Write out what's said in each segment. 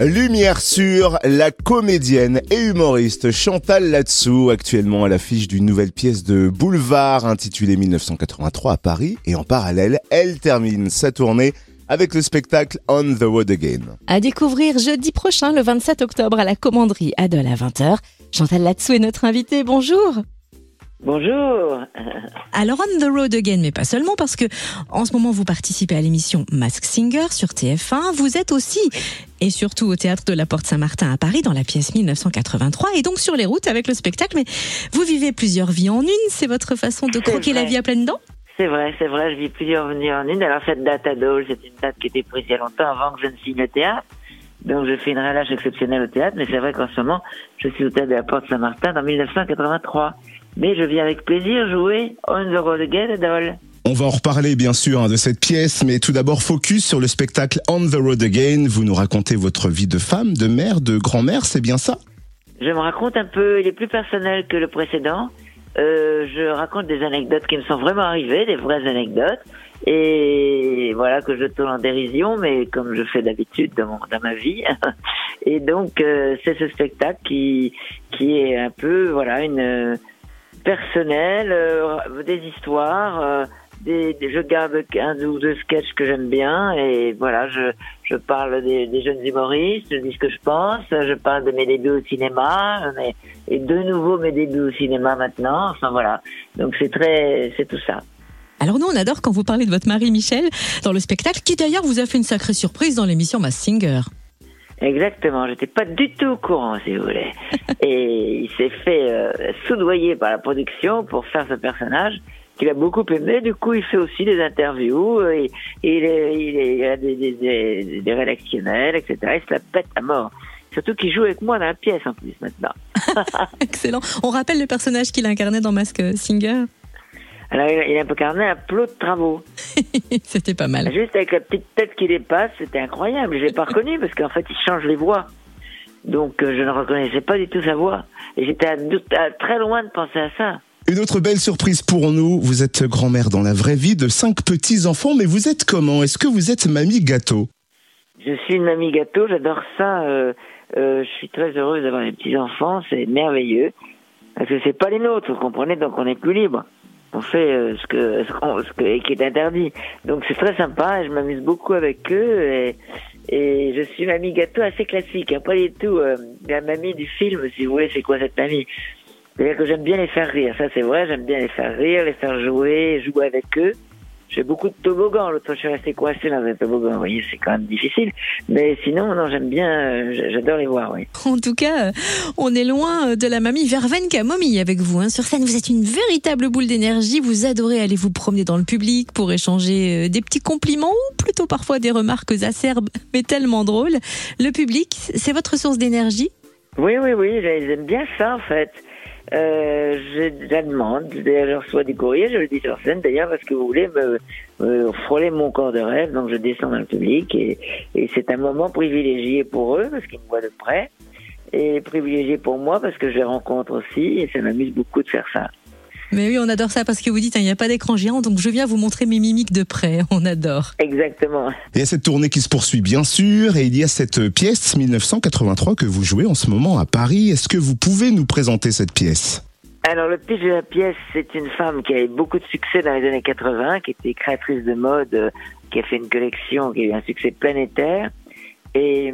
Lumière sur la comédienne et humoriste Chantal Latsou, actuellement à l'affiche d'une nouvelle pièce de boulevard intitulée 1983 à Paris, et en parallèle, elle termine sa tournée avec le spectacle On the Road Again. À découvrir jeudi prochain, le 27 octobre, à la Commanderie Adol à 20h. Chantal Latsou est notre invitée, bonjour. Bonjour. Alors On the Road Again, mais pas seulement, parce que en ce moment vous participez à l'émission Mask Singer sur TF1, vous êtes aussi et surtout au Théâtre de la Porte Saint-Martin à Paris dans la pièce 1983 et donc sur les routes avec le spectacle, mais vous vivez plusieurs vies en une, c'est votre façon de croquer la vie à pleines dents ? C'est vrai, je vis plusieurs vies en une. Alors cette date à Dole, c'est une date qui était prise il y a longtemps avant que je ne signe le théâtre. Donc je fais une relâche exceptionnelle au théâtre, mais c'est vrai qu'en ce moment, je suis au Théâtre de la Porte Saint-Martin dans 1983. Mais je viens avec plaisir jouer On the Road Again à Dole. On va en reparler bien sûr de cette pièce, mais tout d'abord focus sur le spectacle On the Road Again. Vous nous racontez votre vie de femme, de mère, de grand-mère, c'est bien ça ? Je me raconte un peu, il est plus personnel que le précédent. Je raconte des anecdotes qui me sont vraiment arrivées, des vraies anecdotes, et voilà, que je tourne en dérision, mais comme je fais d'habitude dans ma vie. Et donc c'est ce spectacle qui est un peu voilà une personnelle, des histoires, je garde un ou deux sketchs que j'aime bien, et voilà, je parle des jeunes humoristes, je dis ce que je pense, je parle de mes débuts au cinéma, et de nouveau mes débuts au cinéma maintenant, enfin voilà, donc c'est tout ça. Alors nous on adore quand vous parlez de votre mari Michel dans le spectacle, qui d'ailleurs vous a fait une sacrée surprise dans l'émission Mask Singer. Exactement, j'étais pas du tout au courant, si vous voulez. Et il s'est fait soudoyer par la production pour faire ce personnage qu'il a beaucoup aimé. Du coup, il fait aussi des interviews, il a des rédactionnels, etc. Il se la pète à mort. Surtout qu'il joue avec moi dans la pièce, en plus, maintenant. Excellent. On rappelle le personnage qu'il incarnait dans Mask Singer ? Alors, il a incarné un plot de travaux. C'était pas mal. Juste avec la petite tête qui dépasse, c'était incroyable. Je l'ai pas reconnu parce qu'en fait, il change les voix. Donc, je ne reconnaissais pas du tout sa voix. Et j'étais à très loin de penser à ça. Une autre belle surprise pour nous. Vous êtes grand-mère dans la vraie vie de 5 petits-enfants, mais vous êtes comment ? Est-ce que vous êtes mamie gâteau ? Je suis une mamie gâteau, j'adore ça. Je suis très heureuse d'avoir des petits-enfants, c'est merveilleux. Parce que c'est pas les nôtres, vous comprenez, donc on est plus libre. On fait ce qui est interdit. Donc c'est très sympa et je m'amuse beaucoup avec eux. Et je suis mamie gâteau assez classique, hein, pas du tout la mamie du film, si vous voulez, c'est quoi cette mamie ? C'est-à-dire que j'aime bien les faire rire, ça c'est vrai, j'aime bien les faire rire, les faire jouer avec eux. J'ai beaucoup de toboggans, l'autre fois je suis resté coincé dans un toboggan, vous voyez, c'est quand même difficile. Mais sinon, non, j'aime bien, j'adore les voir, oui. En tout cas, on est loin de la mamie verveine camomille avec vous, hein. Sur scène, vous êtes une véritable boule d'énergie, vous adorez aller vous promener dans le public pour échanger des petits compliments ou plutôt parfois des remarques acerbes, mais tellement drôles. Le public, c'est votre source d'énergie ? Oui, j'aime bien ça en fait. Je la demande, je reçois du courrier, je le dis sur scène d'ailleurs parce que vous voulez me frôler mon corps de rêve, donc je descends dans le public et c'est un moment privilégié pour eux parce qu'ils me voient de près et privilégié pour moi parce que je les rencontre aussi et ça m'amuse beaucoup de faire ça. Mais oui, on adore ça parce que vous dites il n'y a pas d'écran géant, donc je viens vous montrer mes mimiques de près, on adore. Exactement. Il y a cette tournée qui se poursuit bien sûr, et il y a cette pièce 1983 que vous jouez en ce moment à Paris. Est-ce que vous pouvez nous présenter cette pièce ? Alors le pitch de la pièce, c'est une femme qui a eu beaucoup de succès dans les années 80, qui était créatrice de mode, qui a fait une collection, qui a eu un succès planétaire, et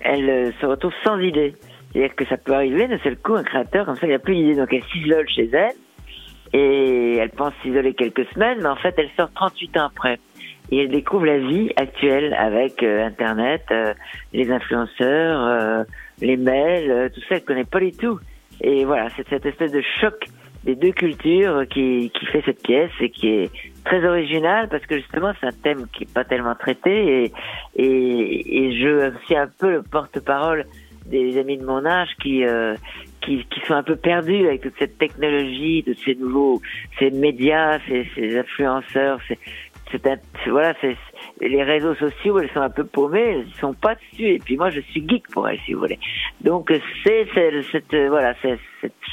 elle se retrouve sans idée. C'est-à-dire que ça peut arriver d'un seul coup, un créateur comme ça, il n'a plus d'idée, donc elle s'isole chez elle. Et elle pense s'isoler quelques semaines, mais en fait, elle sort 38 ans après. Et elle découvre la vie actuelle avec Internet, les influenceurs, les mails, tout ça, elle connaît pas du tout. Et voilà, c'est cette espèce de choc des deux cultures qui fait cette pièce et qui est très originale parce que justement, c'est un thème qui est pas tellement traité et je suis un peu le porte-parole des amis de mon âge qui sont un peu perdus avec toute cette technologie, tous ces nouveaux, ces médias, ces influenceurs, les réseaux sociaux, elles sont un peu paumées, elles sont pas dessus. Et puis moi, je suis geek pour elles, si vous voulez. Donc c'est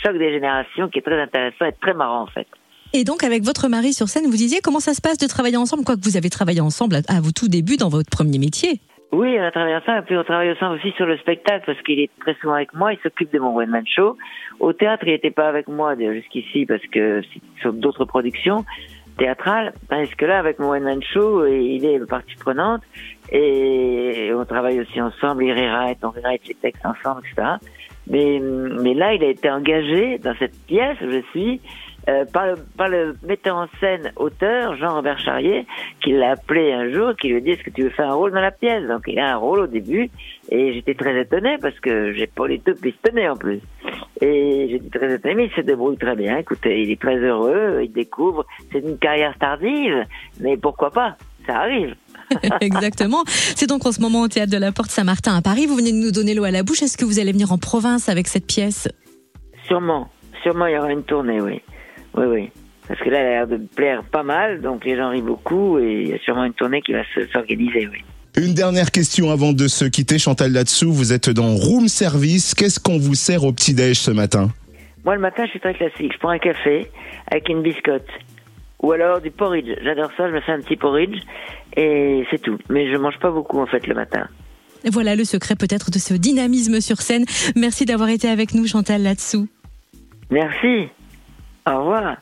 choc des générations qui est très intéressant et très marrant en fait. Et donc avec votre mari sur scène, vous disiez comment ça se passe de travailler ensemble, quoique vous avez travaillé ensemble à vos tout débuts dans votre premier métier. Oui, à travers ça, et puis on travaille aussi sur le spectacle, parce qu'il est très souvent avec moi, il s'occupe de mon one-man show. Au théâtre, il n'était pas avec moi jusqu'ici, parce que c'est sur d'autres productions théâtrales, parce que là, avec mon one-man show, il est partie prenante, et on travaille aussi ensemble, il rewrite, on rewrite les textes ensemble, etc. Mais là, il a été engagé dans cette pièce où je suis, par le metteur en scène auteur Jean-Robert Charrier, qui l'a appelé un jour, qui lui dit: est-ce que tu veux faire un rôle dans la pièce? Donc il a un rôle au début, et j'étais très étonné parce que j'ai pas les deux pistonnés en plus, et j'étais très étonné, mais il se débrouille très bien. Écoutez, il est très heureux, il découvre, c'est une carrière tardive, mais pourquoi pas, ça arrive. Exactement. C'est donc en ce moment au Théâtre de la Porte Saint-Martin à Paris. Vous venez de nous donner l'eau à la bouche. Est-ce que vous allez venir en province avec cette pièce? Sûrement il y aura une tournée, oui. Parce que là, elle a l'air de plaire pas mal, donc les gens rient beaucoup, et il y a sûrement une tournée qui va s'organiser, oui. Une dernière question avant de se quitter, Chantal Latsou. Vous êtes dans Room Service. Qu'est-ce qu'on vous sert au petit-déj ce matin? Moi, le matin, je suis très classique. Je prends un café avec une biscotte. Ou alors du porridge. J'adore ça, je me fais un petit porridge. Et c'est tout. Mais je mange pas beaucoup, en fait, le matin. Voilà le secret, peut-être, de ce dynamisme sur scène. Merci d'avoir été avec nous, Chantal Latsou. Merci. Au revoir.